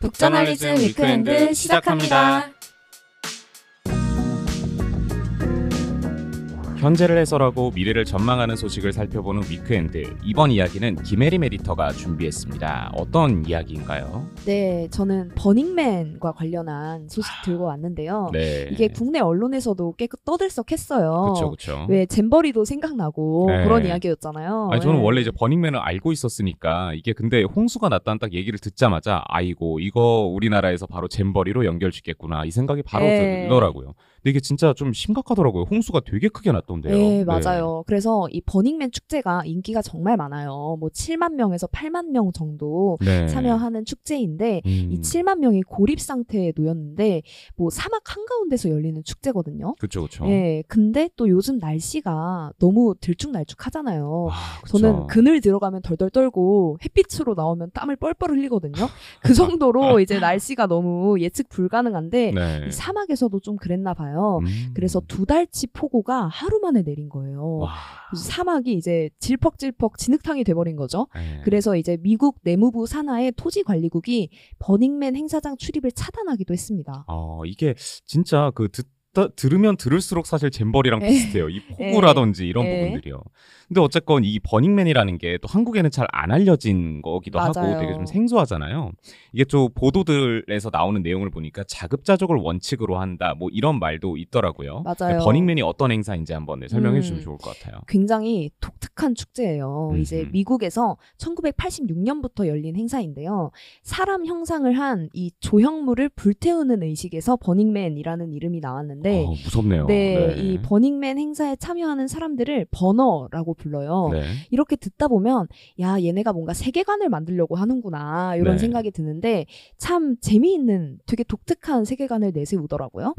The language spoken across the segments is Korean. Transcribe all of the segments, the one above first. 북저널리즘 위크엔드 시작합니다. 현재를 해설하고 미래를 전망하는 소식을 살펴보는 위크엔드. 이번 이야기는 김혜림 에디터가 준비했습니다. 어떤 이야기인가요? 네, 저는 버닝맨과 관련한 소식 들고 왔는데요. 네. 이게 국내 언론에서도 꽤 떠들썩했어요. 그렇죠. 왜 잼버리도 생각나고 네. 그런 이야기였잖아요. 아니, 저는 네. 원래 이제 버닝맨을 알고 있었으니까 이게 근데 홍수가 났다는 딱 얘기를 듣자마자 아이고 이거 우리나라에서 바로 잼버리로 연결짓겠구나 이 생각이 바로 들더라고요. 근데 이게 진짜 좀 심각하더라고요. 홍수가 되게 크게 났던데요. 네, 맞아요. 네. 그래서 이 버닝맨 축제가 인기가 정말 많아요. 뭐 7만 명에서 8만 명 정도 네. 참여하는 축제인데 이 7만 명이 고립 상태에 놓였는데 뭐 사막 한가운데서 열리는 축제거든요. 그렇죠, 그렇죠. 네, 근데 또 요즘 날씨가 너무 들쭉날쭉하잖아요. 아, 저는 그늘 들어가면 덜덜 떨고 햇빛으로 나오면 땀을 뻘뻘 흘리거든요. 그 정도로 이제 날씨가 너무 예측 불가능한데 네. 이 사막에서도 좀 그랬나 봐요. 그래서 두 달치 폭우가 하루 만에 내린 거예요. 사막이 이제 질퍽질퍽 진흙탕이 돼버린 거죠. 네. 그래서 이제 미국 내무부 산하의 토지관리국이 버닝맨 행사장 출입을 차단하기도 했습니다. 이게 진짜 들으면 들을수록 사실 잼버리랑 비슷해요. 이 폭우라든지 이런 부분들이요. 근데 어쨌건 이 버닝맨이라는 게 또 한국에는 잘 안 알려진 거기도 맞아요. 하고 되게 좀 생소하잖아요. 이게 좀 보도들에서 나오는 내용을 보니까 자급자족을 원칙으로 한다 뭐 이런 말도 있더라고요. 맞아요. 버닝맨이 어떤 행사인지 한번 설명해 주시면 좋을 것 같아요. 굉장히 독특한 축제예요. 이제 미국에서 1986년부터 열린 행사인데요. 사람 형상을 한 이 조형물을 불태우는 의식에서 버닝맨이라는 이름이 나왔는데 무섭네요. 네, 네. 이 버닝맨 행사에 참여하는 사람들을 버너라고 불러요. 네. 이렇게 듣다 보면 야 얘네가 뭔가 세계관을 만들려고 하는구나 이런 네. 생각이 드는데 참 재미있는 되게 독특한 세계관을 내세우더라고요.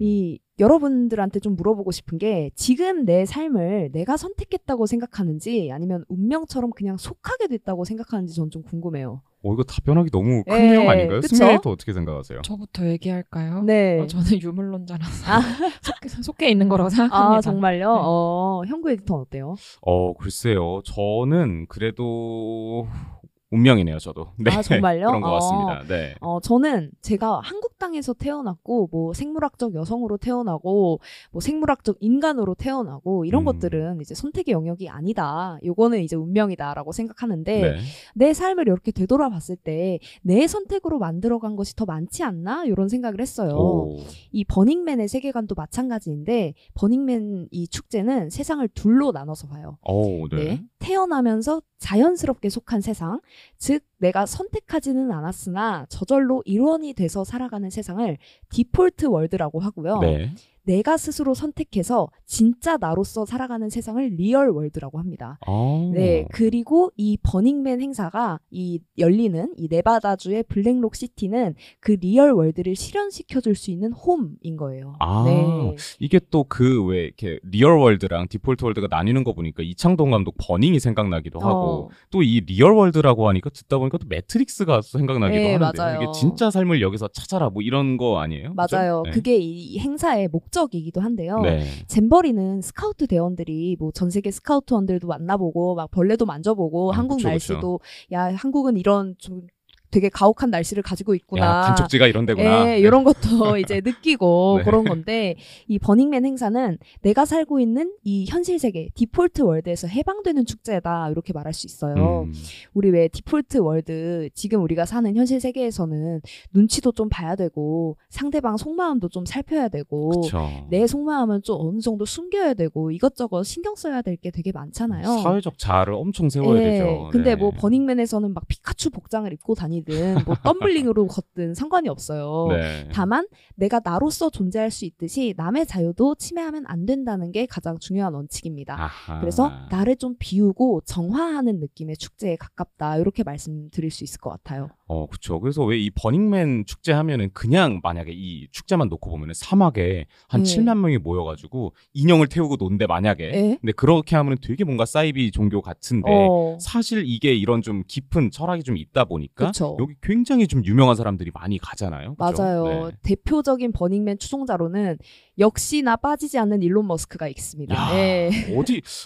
이 여러분들한테 좀 물어보고 싶은 게 지금 내 삶을 내가 선택했다고 생각하는지 아니면 운명처럼 그냥 속하게 됐다고 생각하는지 전 좀 궁금해요. 이거 답변하기 너무 큰 내용 아닌가요? 승민이 또 어떻게 생각하세요? 저부터 얘기할까요? 네. 저는 유물론자라서 속해 있는 거라고 생각합니다. 정말요? 네. 현구 에디터는 어때요? 글쎄요. 저는 그래도 운명이네요, 저도. 네, 정말요? 그런 것 같습니다. 네. 저는 제가 한국땅에서 태어났고, 뭐 생물학적 여성으로 태어나고, 뭐 생물학적 인간으로 태어나고 이런 것들은 이제 선택의 영역이 아니다. 요거는 이제 운명이다라고 생각하는데 네. 내 삶을 이렇게 되돌아봤을 때 내 선택으로 만들어간 것이 더 많지 않나 이런 생각을 했어요. 이 버닝맨의 세계관도 마찬가지인데 버닝맨 이 축제는 세상을 둘로 나눠서 봐요. 네. 태어나면서 자연스럽게 속한 세상. 즉 내가 선택하지는 않았으나 저절로 일원이 돼서 살아가는 세상을 디폴트 월드라고 하고요. 네. 내가 스스로 선택해서 진짜 나로서 살아가는 세상을 리얼 월드라고 합니다. 네, 그리고 이 버닝맨 행사가 이 열리는 이 네바다주의 블랙록 시티는 그 리얼 월드를 실현시켜줄 수 있는 홈인 거예요. 네. 이게 또 그 왜 이렇게 리얼 월드랑 디폴트 월드가 나뉘는 거 보니까 이창동 감독 버닝이 생각나기도 하고 또 이 리얼 월드라고 하니까 듣다 보니까 또 매트릭스가 생각나기도 하는데 맞아요. 이게 진짜 삶을 여기서 찾아라 뭐 이런 거 아니에요? 맞아요. 네. 그게 이 행사의 목적이기도 한데요. 네. 잼버리는 스카우트 대원들이 뭐 전 세계 스카우트원들도 만나보고 막 벌레도 만져보고 한국 그쵸, 날씨도 그쵸. 야 한국은 이런 좀 되게 가혹한 날씨를 가지고 있구나. 야, 간척지가 이런 데구나. 네, 이런 것도 이제 느끼고 네. 그런 건데 이 버닝맨 행사는 내가 살고 있는 이 현실 세계 디폴트 월드에서 해방되는 축제다 이렇게 말할 수 있어요. 우리 왜 디폴트 월드 지금 우리가 사는 현실 세계에서는 눈치도 좀 봐야 되고 상대방 속마음도 좀 살펴야 되고 그쵸. 내 속마음은 좀 어느 정도 숨겨야 되고 이것저것 신경 써야 될 게 되게 많잖아요. 사회적 자아를 엄청 세워야 네, 되죠. 근데 네. 뭐 버닝맨에서는 막 피카츄 복장을 입고 다니 뭐 덤블링으로 걷든 상관이 없어요. 네. 다만 내가 나로서 존재할 수 있듯이 남의 자유도 침해하면 안 된다는 게 가장 중요한 원칙입니다. 아하. 그래서 나를 좀 비우고 정화하는 느낌의 축제에 가깝다 이렇게 말씀드릴 수 있을 것 같아요. 그렇죠. 그래서 왜 이 버닝맨 축제 하면은 그냥 만약에 이 축제만 놓고 보면은 사막에 한 7만 명이 모여가지고 인형을 태우고 논데 만약에 근데 그렇게 하면은 되게 뭔가 사이비 종교 같은데 사실 이게 이런 좀 깊은 철학이 좀 있다 보니까 그쵸. 여기 굉장히 좀 유명한 사람들이 많이 가잖아요. 그렇죠? 맞아요. 네. 대표적인 버닝맨 추종자로는 역시나 빠지지 않는 일론 머스크가 있습니다. 야, 네.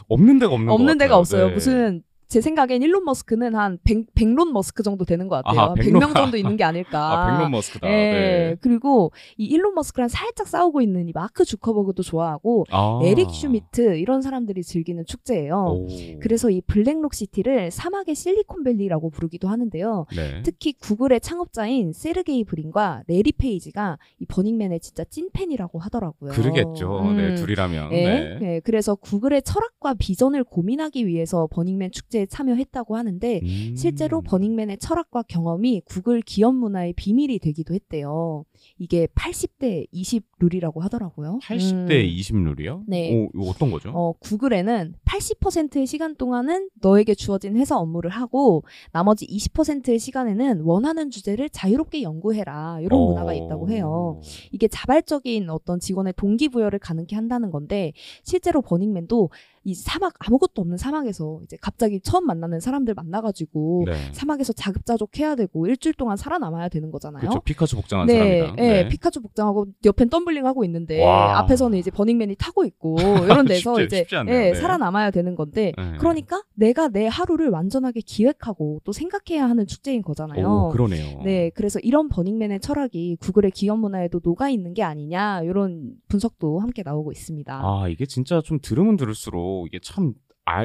없는 데가 없어요. 네. 무슨 제 생각엔 일론 머스크는 한 100론 머스크 정도 되는 것 같아요. 아하, 100명 정도 있는 게 아닐까. 아, 100론 머스크다. 예. 네. 그리고 이 일론 머스크랑 살짝 싸우고 있는 이 마크 주커버그도 좋아하고 아. 에릭 슈미트 이런 사람들이 즐기는 축제예요. 오. 그래서 이 블랙록시티를 사막의 실리콘밸리라고 부르기도 하는데요. 네. 특히 구글의 창업자인 세르게이 브린과 레리 페이지가 이 버닝맨의 진짜 찐팬이라고 하더라고요. 그러겠죠. 네, 둘이라면. 네. 네. 네. 그래서 구글의 철학과 비전을 고민하기 위해서 버닝맨 축제에 참여했다고 하는데 실제로 버닝맨의 철학과 경험이 구글 기업 문화의 비밀이 되기도 했대요. 이게 80대 20 룰이라고 하더라고요. 80대 20 룰이요? 네. 오, 어떤 거죠? 구글에는 80%의 시간 동안은 너에게 주어진 회사 업무를 하고 나머지 20%의 시간에는 원하는 주제를 자유롭게 연구해라. 이런 문화가 있다고 해요. 이게 자발적인 어떤 직원의 동기부여를 가능케 한다는 건데 실제로 버닝맨도 이 사막 아무것도 없는 사막에서 이제 갑자기 처음 만나는 사람들 만나가지고 네. 사막에서 자급자족해야 되고 일주일 동안 살아남아야 되는 거잖아요. 그렇죠. 피카츄 복장한 네, 사람이다. 네. 네, 피카츄 복장하고 옆엔 덤블링 하고 있는데 와. 앞에서는 이제 버닝맨이 타고 있고 이런 데서 쉽지 않네요. 네, 네. 살아남아야 되는 건데 네. 그러니까 내가 내 하루를 완전하게 기획하고 또 생각해야 하는 축제인 거잖아요. 오, 그러네요. 네, 그래서 이런 버닝맨의 철학이 구글의 기업 문화에도 녹아 있는 게 아니냐 이런 분석도 함께 나오고 있습니다. 아 이게 진짜 좀 들으면 들을수록 이게 참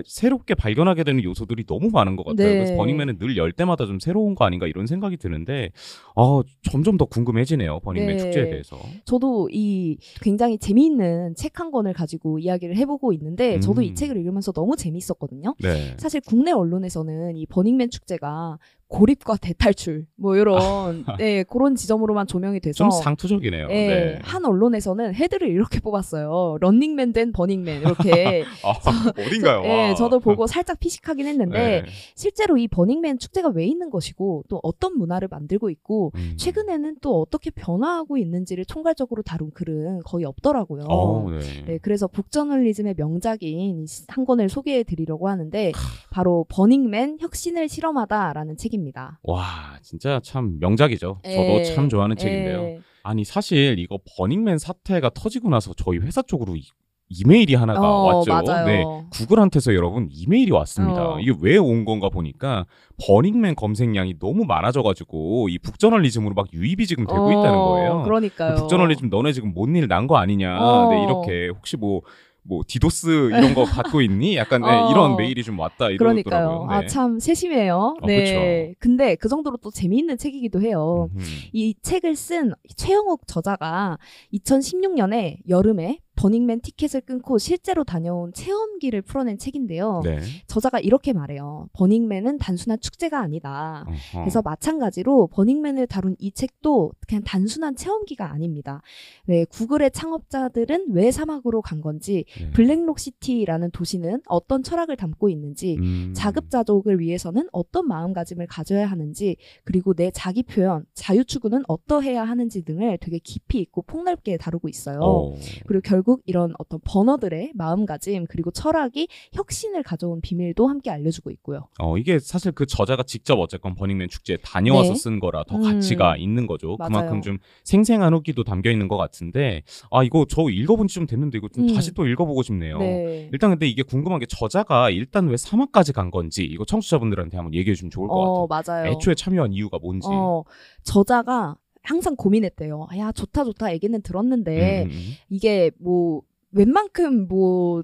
새롭게 발견하게 되는 요소들이 너무 많은 것 같아요. 네. 그래서 버닝맨은 늘 열 때마다 좀 새로운 거 아닌가 이런 생각이 드는데 점점 더 궁금해지네요. 버닝맨 네. 축제에 대해서. 저도 이 굉장히 재미있는 책 한 권을 가지고 이야기를 해보고 있는데 저도 이 책을 읽으면서 너무 재미있었거든요. 네. 사실 국내 언론에서는 이 버닝맨 축제가 고립과 대탈출 뭐 이런 네, 그런 지점으로만 조명이 돼서 좀 상투적이네요. 네, 네. 한 언론에서는 헤드를 이렇게 뽑았어요. 런닝맨 된 버닝맨 이렇게. 어딘가요? 네, 저도 보고 살짝 피식하긴 했는데 네. 실제로 이 버닝맨 축제가 왜 있는 것이고 또 어떤 문화를 만들고 있고 최근에는 또 어떻게 변화하고 있는지를 총괄적으로 다룬 글은 거의 없더라고요. 네. 네, 그래서 북저널리즘의 명작인 한 권을 소개해드리려고 하는데 바로 버닝맨 혁신을 실험하다라는 책입니다. 와 진짜 참 명작이죠. 저도 참 좋아하는 책인데요. 아니 사실 이거 버닝맨 사태가 터지고 나서 저희 회사 쪽으로 이메일이 하나가 왔죠. 맞아요. 네, 구글한테서 여러분 이메일이 왔습니다. 이게 왜 온 건가 보니까 버닝맨 검색량이 너무 많아져가지고 이 북저널리즘으로 막 유입이 지금 되고 있다는 거예요. 그러니까요. 북저널리즘 너네 지금 뭔 일 난 거 아니냐. 네, 이렇게 혹시 뭐 디도스 이런 거 받고 있니? 약간 네, 이런 메일이 좀 왔다 이러더라고요. 네. 아, 참 세심해요. 네. 그쵸. 근데 그 정도로 또 재미있는 책이기도 해요. 이 책을 쓴 최영욱 저자가 2016년에 여름에 버닝맨 티켓을 끊고 실제로 다녀온 체험기를 풀어낸 책인데요. 네. 저자가 이렇게 말해요. 버닝맨은 단순한 축제가 아니다. 그래서 마찬가지로 버닝맨을 다룬 이 책도 그냥 단순한 체험기가 아닙니다. 네, 구글의 창업자들은 왜 사막으로 간 건지, 네. 블랙록시티라는 도시는 어떤 철학을 담고 있는지, 자급자족을 위해서는 어떤 마음가짐을 가져야 하는지, 그리고 내 자기 표현, 자유추구는 어떠해야 하는지 등을 되게 깊이 있고 폭넓게 다루고 있어요. 그리고 결국 이런 어떤 버너들의 마음가짐 그리고 철학이 혁신을 가져온 비밀도 함께 알려주고 있고요. 이게 사실 그 저자가 직접 어쨌건 버닝맨 축제에 다녀와서 네. 쓴 거라 더 가치가 있는 거죠. 맞아요. 그만큼 좀 생생한 후기도 담겨 있는 것 같은데 이거 저 읽어본 지 좀 됐는데 이거 좀 다시 또 읽어보고 싶네요. 네. 일단 근데 이게 궁금한 게 저자가 일단 왜 사막까지 간 건지 이거 청취자분들한테 한번 얘기해 주면 좋을 것 같아요. 맞아요. 애초에 참여한 이유가 뭔지. 저자가 항상 고민했대요. 야 좋다 얘기는 들었는데 이게 웬만큼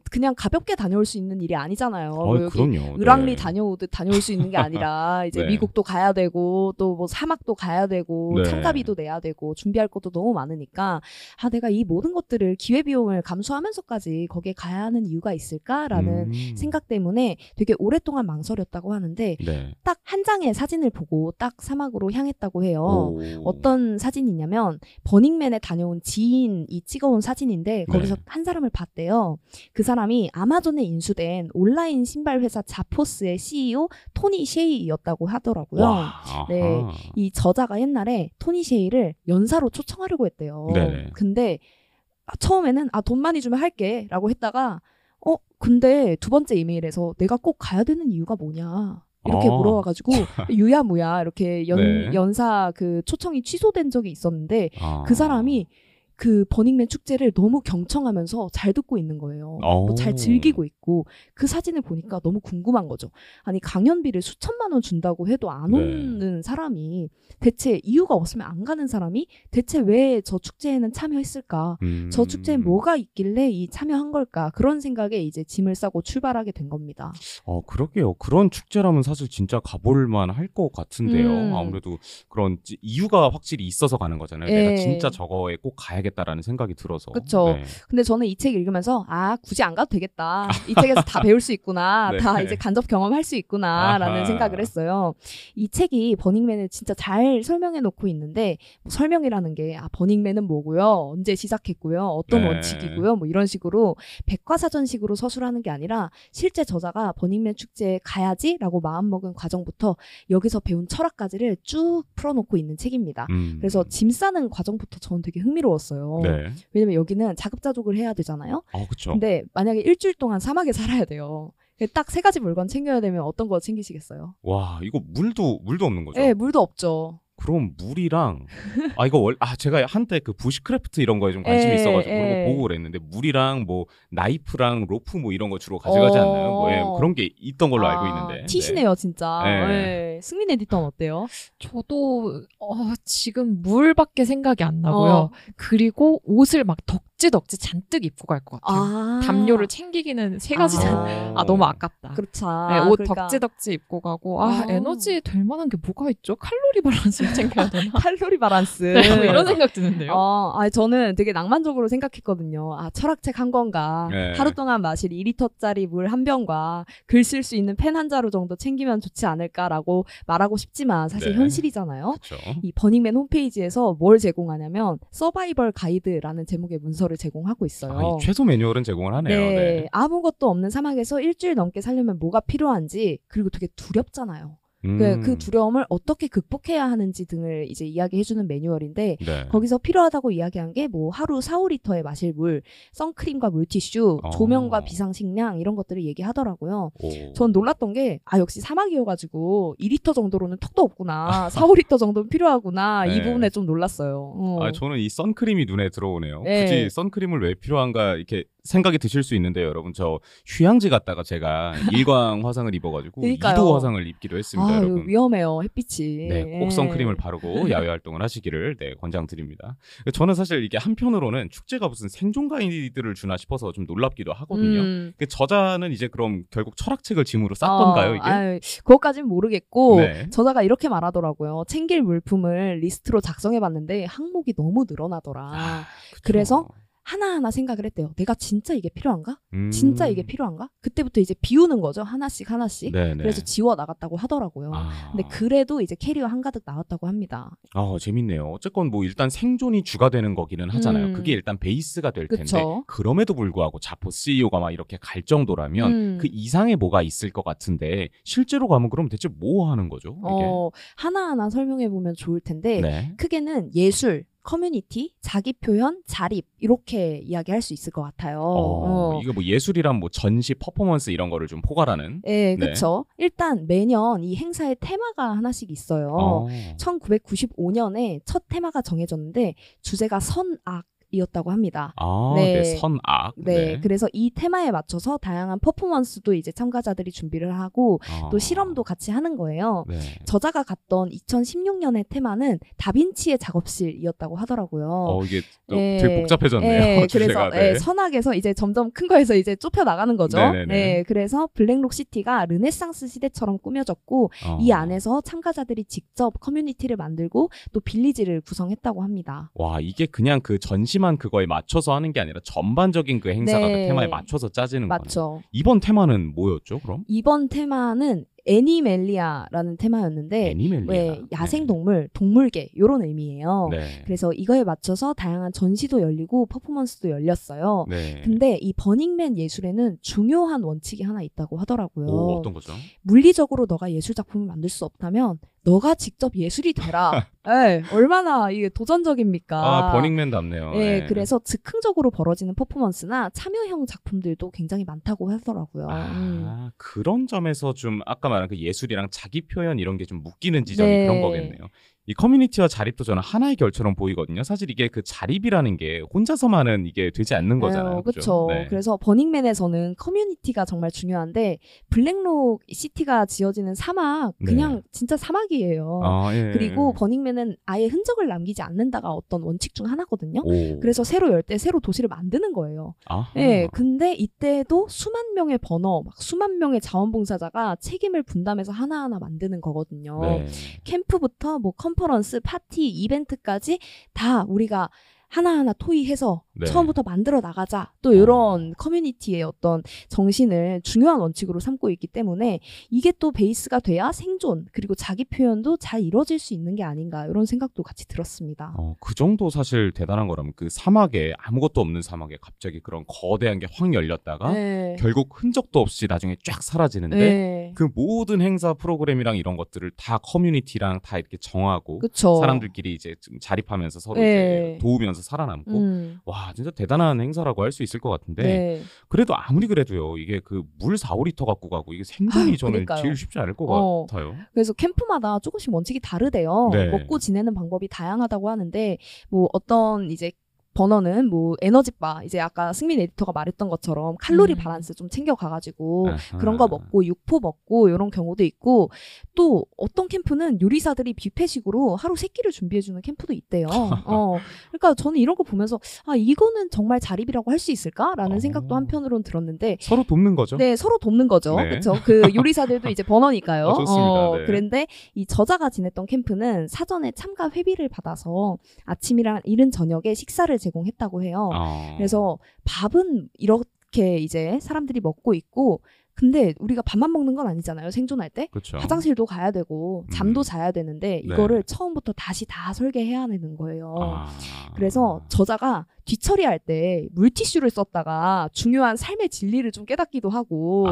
그냥 가볍게 다녀올 수 있는 일이 아니잖아요. 그럼요. 을왕리 네. 다녀오듯 다녀올 수 있는 게 아니라 이제 네. 미국도 가야 되고 또 사막도 가야 되고 네. 참가비도 내야 되고 준비할 것도 너무 많으니까 내가 이 모든 것들을 기회비용을 감수하면서까지 거기에 가야 하는 이유가 있을까라는 생각 때문에 되게 오랫동안 망설였다고 하는데 네. 딱 한 장의 사진을 보고 딱 사막으로 향했다고 해요. 어떤 사진이냐면 버닝맨에 다녀온 지인이 찍어온 사진인데 거기서 네. 한 사람을 봤대요. 그 사람이 아마존에 인수된 온라인 신발 회사 자포스의 CEO 토니 셰이였다고 하더라고요. 네, 이 저자가 옛날에 토니 셰이를 연사로 초청하려고 했대요. 네네. 근데 처음에는 돈 많이 주면 할게 라고 했다가 근데 두 번째 이메일에서 내가 꼭 가야 되는 이유가 뭐냐 이렇게 물어와가지고 유야무야 이렇게 연사 그 초청이 취소된 적이 있었는데 그 사람이 그 버닝맨 축제를 너무 경청하면서 잘 듣고 있는 거예요. 또 잘 즐기고 있고, 그 사진을 보니까 너무 궁금한 거죠. 아니 강연비를 수천만 원 준다고 해도 안 오는 사람이, 대체 이유가 없으면 안 가는 사람이 대체 왜 저 축제에는 참여했을까? 저 축제에 뭐가 있길래 이 참여한 걸까? 그런 생각에 이제 짐을 싸고 출발하게 된 겁니다. 그러게요. 그런 축제라면 사실 진짜 가볼만 할 것 같은데요. 아무래도 그런 이유가 확실히 있어서 가는 거잖아요. 내가 진짜 저거에 꼭 가야겠다라는 생각이 들어서. 그렇죠. 네. 근데 저는 이 책 읽으면서 굳이 안 가도 되겠다. 이 책에서 다 배울 수 있구나. 네. 다 이제 간접 경험할 수 있구나라는 생각을 했어요. 이 책이 버닝맨을 진짜 잘 설명해 놓고 있는데, 뭐 설명이라는 게 버닝맨은 뭐고요, 언제 시작했고요, 어떤 원칙이고요, 뭐 이런 식으로 백과사전식으로 서술하는 게 아니라 실제 저자가 버닝맨 축제에 가야지라고 마음먹은 과정부터 여기서 배운 철학까지를 쭉 풀어놓고 있는 책입니다. 그래서 짐 싸는 과정부터 저는 되게 흥미로웠어요. 네. 왜냐면 여기는 자급자족을 해야 되잖아요. 그쵸. 근데 만약에 일주일 동안 사막에 살아야 돼요. 딱 세 가지 물건 챙겨야 되면 어떤 거 챙기시겠어요? 와, 이거 물도 없는 거죠? 네, 물도 없죠. 그럼 물이랑 제가 한때 그 부시크래프트 이런 거에 좀 관심이 있어가지고 그런 거 보고 그랬는데, 물이랑 뭐 나이프랑 로프 뭐 이런 거 주로 가져가지 않나요? 그런 게 있던 걸로 알고 있는데. 튀시네요. 네. 진짜. 승민 에디터는 어때요? 저도 지금 물밖에 생각이 안 나고요. 그리고 옷을 막 덕지덕지 잔뜩 입고 갈 것 같아요. 담요를 챙기기는 세 가지. 너무 아깝다. 그렇죠. 네, 옷 덕지덕지 입고 가고, 에너지 될 만한 게 뭐가 있죠? 칼로리 밸런스 챙겨야 되나? 칼로리 밸런스. 네, 이런 생각 드는데요. 저는 되게 낭만적으로 생각했거든요. 철학책 한 건가? 하루 동안 마실 2리터짜리 물 한 병과 글 쓸 수 있는 펜 한 자루 정도 챙기면 좋지 않을까라고 말하고 싶지만 사실 현실이잖아요. 그쵸. 이 버닝맨 홈페이지에서 뭘 제공하냐면 서바이벌 가이드라는 제목의 문서를 제공하고 있어요. 최소 매뉴얼은 제공을 하네요. 네. 아무것도 없는 사막에서 일주일 넘게 살려면 뭐가 필요한지, 그리고 되게 두렵잖아요. 그 두려움을 어떻게 극복해야 하는지 등을 이제 이야기해주는 매뉴얼인데, 거기서 필요하다고 이야기한 게 뭐 하루 4, 5리터에 마실 물, 선크림과 물티슈, 조명과 비상식량 이런 것들을 얘기하더라고요. 전 놀랐던 게 역시 사막이어가지고 2리터 정도로는 턱도 없구나. 4, 5리터 정도는 필요하구나. 이 부분에 좀 놀랐어요. 저는 이 선크림이 눈에 들어오네요. 굳이 선크림을 왜 필요한가 이렇게 생각이 드실 수 있는데, 여러분 저 휴양지 갔다가 제가 일광 화상을 입어가지고 2도 화상을 입기도 했습니다. 여러분. 위험해요, 햇빛이. 네, 꼭 선크림을 바르고 야외 활동을 하시기를 권장드립니다. 저는 사실 이게 한편으로는 축제가 무슨 생존 가이드를 주나 싶어서 좀 놀랍기도 하거든요. 저자는 이제 그럼 결국 철학책을 짐으로 쌌던가요? 이게? 그것까진 모르겠고, 저자가 이렇게 말하더라고요. 챙길 물품을 리스트로 작성해봤는데 항목이 너무 늘어나더라. 그래서 하나하나 생각을 했대요. 내가 진짜 이게 필요한가? 진짜 이게 필요한가? 그때부터 이제 비우는 거죠. 하나씩 하나씩. 네네. 그래서 지워 나갔다고 하더라고요. 근데 그래도 이제 캐리어 한가득 나왔다고 합니다. 재밌네요. 어쨌건 뭐 일단 생존이 주가 되는 거기는 하잖아요. 그게 일단 베이스가 될 텐데, 그럼에도 불구하고 자포 CEO가 막 이렇게 갈 정도라면 그 이상의 뭐가 있을 것 같은데, 실제로 가면 그럼 대체 뭐 하는 거죠? 하나하나 설명해보면 좋을 텐데, 크게는 예술, 커뮤니티, 자기표현, 자립 이렇게 이야기할 수 있을 것 같아요. 이게 뭐 예술이란 뭐 전시, 퍼포먼스 이런 거를 좀 포괄하는. 네, 그렇죠. 일단 매년 이 행사의 테마가 하나씩 있어요. 1995년에 첫 테마가 정해졌는데 주제가 선악 이었다고 합니다. 선악. 그래서 이 테마에 맞춰서 다양한 퍼포먼스도 이제 참가자들이 준비를 하고, 또 실험도 같이 하는 거예요. 저자가 갔던 2016년의 테마는 다빈치의 작업실이었다고 하더라고요. 이게 되게 복잡해졌네요. 그래서 선악에서 이제 점점 큰 거에서 이제 좁혀 나가는 거죠. 그래서 블랙록 시티가 르네상스 시대처럼 꾸며졌고, 이 안에서 참가자들이 직접 커뮤니티를 만들고 또 빌리지를 구성했다고 합니다. 와, 이게 그냥 그 전시만 그거에 맞춰서 하는 게 아니라 전반적인 그 행사가 그 테마에 맞춰서 짜지는 거죠. 이번 테마는 뭐였죠, 그럼? 이번 테마는 애니멜리아라는 테마였는데, 왜 야생동물, 동물계 이런 의미예요. 그래서 이거에 맞춰서 다양한 전시도 열리고 퍼포먼스도 열렸어요. 근데 이 버닝맨 예술에는 중요한 원칙이 하나 있다고 하더라고요. 어떤 거죠? 물리적으로 너가 예술 작품을 만들 수 없다면 너가 직접 예술이 되라. 얼마나 이게 도전적입니까? 버닝맨답네요. 그래서 즉흥적으로 벌어지는 퍼포먼스나 참여형 작품들도 굉장히 많다고 하더라고요. 그런 점에서 좀 아까 말한 그 예술이랑 자기 표현 이런 게 좀 묶이는 지점이 그런 거겠네요. 이 커뮤니티와 자립도 저는 하나의 결처럼 보이거든요. 사실 이게 그 자립이라는 게 혼자서만은 이게 되지 않는 거잖아요. 그렇죠. 네. 그래서 버닝맨에서는 커뮤니티가 정말 중요한데 블랙록 시티가 지어지는 사막, 그냥 네. 진짜 사막이에요. 아, 예. 그리고 버닝맨은 아예 흔적을 남기지 않는다가 어떤 원칙 중 하나거든요. 오. 그래서 새로 열 때 새로 도시를 만드는 거예요. 네, 근데 이때도 수만 명의 번호, 막 수만 명의 자원봉사자가 책임을 분담해서 하나하나 만드는 거거든요. 네. 캠프부터 뭐 컨퍼런스, 파티, 이벤트까지 다 우리가 하나하나 토의해서 네. 처음부터 만들어 나가자. 또 이런 커뮤니티의 어떤 정신을 중요한 원칙으로 삼고 있기 때문에 이게 또 베이스가 돼야 생존 그리고 자기 표현도 잘 이루어질 수 있는 게 아닌가 이런 생각도 같이 들었습니다. 그 정도 사실 대단한 거라면 그 사막에 아무것도 없는 사막에 갑자기 그런 거대한 게 확 열렸다가 네. 결국 흔적도 없이 나중에 쫙 사라지는데 네. 그 모든 행사 프로그램이랑 이런 것들을 다 커뮤니티랑 다 이렇게 정하고 그쵸. 사람들끼리 이제 좀 자립하면서 서로 네. 이제 도우면서 살아남고 와 진짜 대단한 행사라고 할 수 있을 것 같은데 네. 그래도 아무리 그래도요 이게 그 물 4~5리터 갖고 가고 이게 생존이 저는 제일 쉽지 않을 것 같아요. 그래서 캠프마다 조금씩 원칙이 다르대요. 네. 먹고 지내는 방법이 다양하다고 하는데 뭐 어떤 이제 버너는 뭐 에너지바 이제 아까 승민 에디터가 말했던 것처럼 칼로리 밸런스 좀 챙겨가가지고 아하. 그런 거 먹고 육포 먹고 이런 경우도 있고 또 어떤 캠프는 요리사들이 뷔페식으로 하루 3끼를 준비해주는 캠프도 있대요. 그러니까 저는 이런 거 보면서 아 이거는 정말 자립이라고 할 수 있을까라는 생각도 한편으론 들었는데 서로 돕는 거죠. 네, 서로 돕는 거죠. 네. 그렇죠. 그 요리사들도 이제 버너니까요. 좋습니다. 네. 그런데 이 저자가 지냈던 캠프는 사전에 참가 회비를 받아서 아침이랑 이른 저녁에 식사를 제공했다고 해요. 그래서 밥은 이렇게 이제 사람들이 먹고 있고 근데 우리가 밥만 먹는 건 아니잖아요. 생존할 때. 그쵸. 화장실도 가야 되고 잠도 자야 되는데 이거를 네. 처음부터 다시 다 설계해야 하는 거예요. 그래서 저자가 뒤처리할 때 물티슈를 썼다가 중요한 삶의 진리를 좀 깨닫기도 하고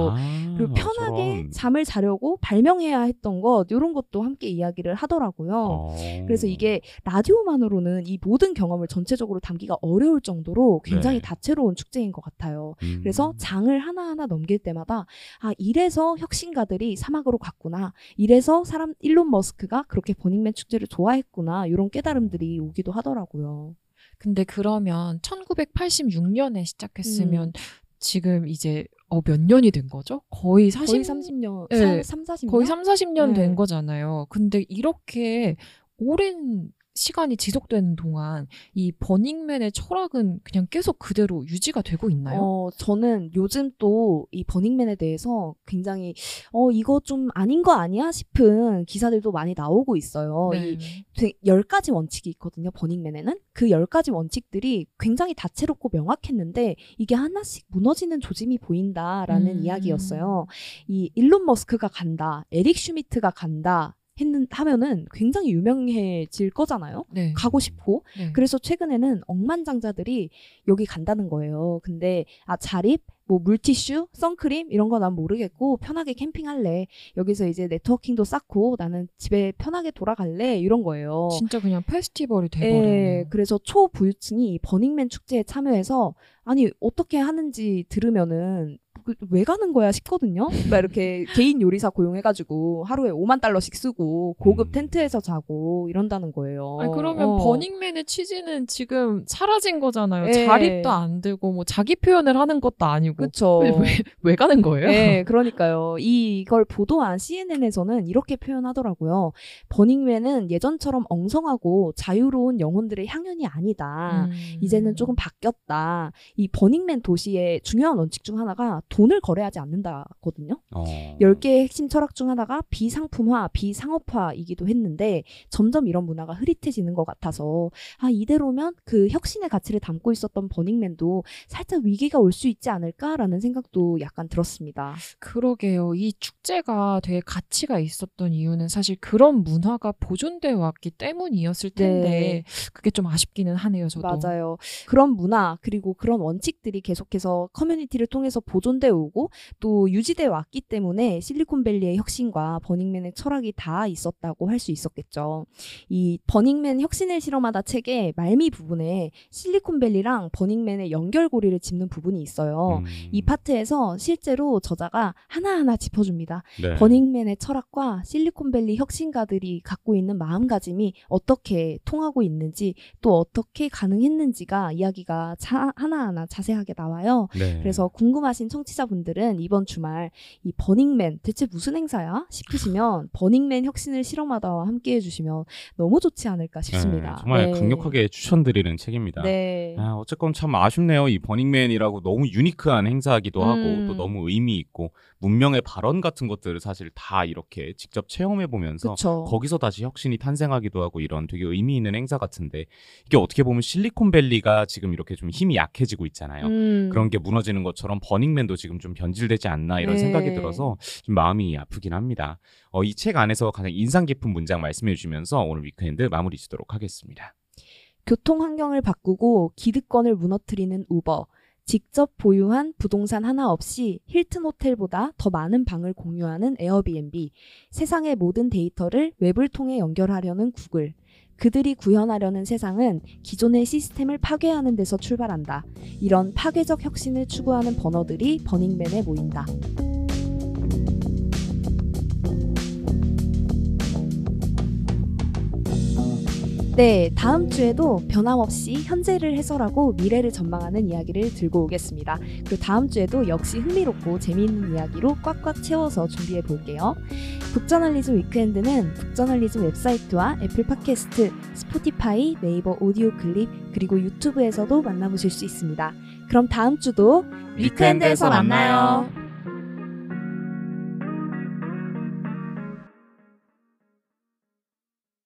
그리고 편하게 잠을 자려고 발명해야 했던 것 이런 것도 함께 이야기를 하더라고요. 그래서 이게 라디오만으로는 이 모든 경험을 전체적으로 담기가 어려울 정도로 굉장히 네. 다채로운 축제인 것 같아요. 그래서 장을 하나하나 넘길 때마다 아 이래서 혁신가들이 사막으로 갔구나. 이래서 일론 머스크가 그렇게 버닝맨 축제를 좋아했구나. 이런 깨달음들이 오기도 하더라고요. 근데 그러면 1986년에 시작했으면 지금 이제 몇 년이 된 거죠? 거의 30년, 네, 40년? 거의 30년 네. 된 거잖아요. 근데 이렇게 오랜 시간이 지속되는 동안 이 버닝맨의 철학은 그냥 계속 그대로 유지가 되고 있나요? 저는 요즘 또 이 버닝맨에 대해서 굉장히 이거 좀 아닌 거 아니야 싶은 기사들도 많이 나오고 있어요. 네. 이 10가지 원칙이 있거든요. 버닝맨에는. 그 10가지 원칙들이 굉장히 다채롭고 명확했는데 이게 하나씩 무너지는 조짐이 보인다라는 이야기였어요. 이 일론 머스크가 간다. 에릭 슈미트가 간다. 하면은 굉장히 유명해질 거잖아요. 네. 가고 싶고. 네. 그래서 최근에는 억만장자들이 여기 간다는 거예요. 근데 자립, 뭐 물티슈, 선크림 이런 거 난 모르겠고 편하게 캠핑할래. 여기서 이제 네트워킹도 쌓고 나는 집에 편하게 돌아갈래. 이런 거예요. 진짜 그냥 페스티벌이 돼버리네요. 그래서 초부유층이 버닝맨 축제에 참여해서 아니 어떻게 하는지 들으면은 왜 가는 거야 싶거든요. 막 이렇게 개인 요리사 고용해가지고 하루에 $50,000씩 쓰고 고급 텐트에서 자고 이런다는 거예요. 아니, 그러면 버닝맨의 취지는 지금 사라진 거잖아요. 네. 자립도 안 되고 뭐 자기 표현을 하는 것도 아니고. 그렇죠. 왜 가는 거예요? 네, 그러니까요. 이걸 보도한 CNN에서는 이렇게 표현하더라고요. 버닝맨은 예전처럼 엉성하고 자유로운 영혼들의 향연이 아니다. 이제는 조금 바뀌었다. 이 버닝맨 도시의 중요한 원칙 중 하나가 돈을 거래하지 않는다거든요. 10개의 핵심 철학 중 하나가 비상품화, 비상업화이기도 했는데 점점 이런 문화가 흐릿해지는 것 같아서 아 이대로면 그 혁신의 가치를 담고 있었던 버닝맨도 살짝 위기가 올 수 있지 않을까라는 생각도 약간 들었습니다. 그러게요. 이 축제가 되게 가치가 있었던 이유는 사실 그런 문화가 보존되어 왔기 때문이었을 텐데 네. 그게 좀 아쉽기는 하네요. 저도. 맞아요. 그런 문화 그리고 그런 원칙들이 계속해서 커뮤니티를 통해서 보존 발전돼 오고 또 유지돼 왔기 때문에 실리콘밸리의 혁신과 버닝맨의 철학이 다 있었다고 할 수 있었겠죠. 이 버닝맨 혁신을 실험하다 책의 말미 부분에 실리콘밸리랑 버닝맨의 연결고리를 짚는 부분이 있어요. 이 파트에서 실제로 저자가 하나하나 짚어줍니다. 네. 버닝맨의 철학과 실리콘밸리 혁신가들이 갖고 있는 마음가짐이 어떻게 통하고 있는지 또 어떻게 가능했는지가 이야기가 하나하나 자세하게 나와요. 네. 그래서 궁금하신 청취자분들은 이번 주말 이 버닝맨 대체 무슨 행사야? 싶으시면 버닝맨 혁신을 실험하다와 함께해 주시면 너무 좋지 않을까 싶습니다. 네, 정말 네. 강력하게 추천드리는 책입니다. 네. 아, 어쨌건 참 아쉽네요. 이 버닝맨이라고 너무 유니크한 행사이기도 하고 또 너무 의미 있고 문명의 발언 같은 것들을 사실 다 이렇게 직접 체험해보면서 그쵸. 거기서 다시 혁신이 탄생하기도 하고 이런 되게 의미 있는 행사 같은데 이게 어떻게 보면 실리콘밸리가 지금 이렇게 좀 힘이 약해지고 있잖아요. 그런 게 무너지는 것처럼 버닝맨도 지금 좀 변질되지 않나 이런 네. 생각이 들어서 좀 마음이 아프긴 합니다. 이 책 안에서 가장 인상 깊은 문장 말씀해 주시면서 오늘 위크엔드 마무리 짓도록 하겠습니다. 교통 환경을 바꾸고 기득권을 무너뜨리는 우버. 직접 보유한 부동산 하나 없이 힐튼 호텔보다 더 많은 방을 공유하는 에어비앤비. 세상의 모든 데이터를 웹을 통해 연결하려는 구글. 그들이 구현하려는 세상은 기존의 시스템을 파괴하는 데서 출발한다. 이런 파괴적 혁신을 추구하는 버너들이 버닝맨에 모인다. 네, 다음 주에도 변함없이 현재를 해설하고 미래를 전망하는 이야기를 들고 오겠습니다. 그리고 다음 주에도 역시 흥미롭고 재미있는 이야기로 꽉꽉 채워서 준비해 볼게요. 북저널리즘 위크엔드는 북저널리즘 웹사이트와 애플 팟캐스트, 스포티파이, 네이버 오디오 클립, 그리고 유튜브에서도 만나보실 수 있습니다. 그럼 다음 주도 위크엔드에서 만나요.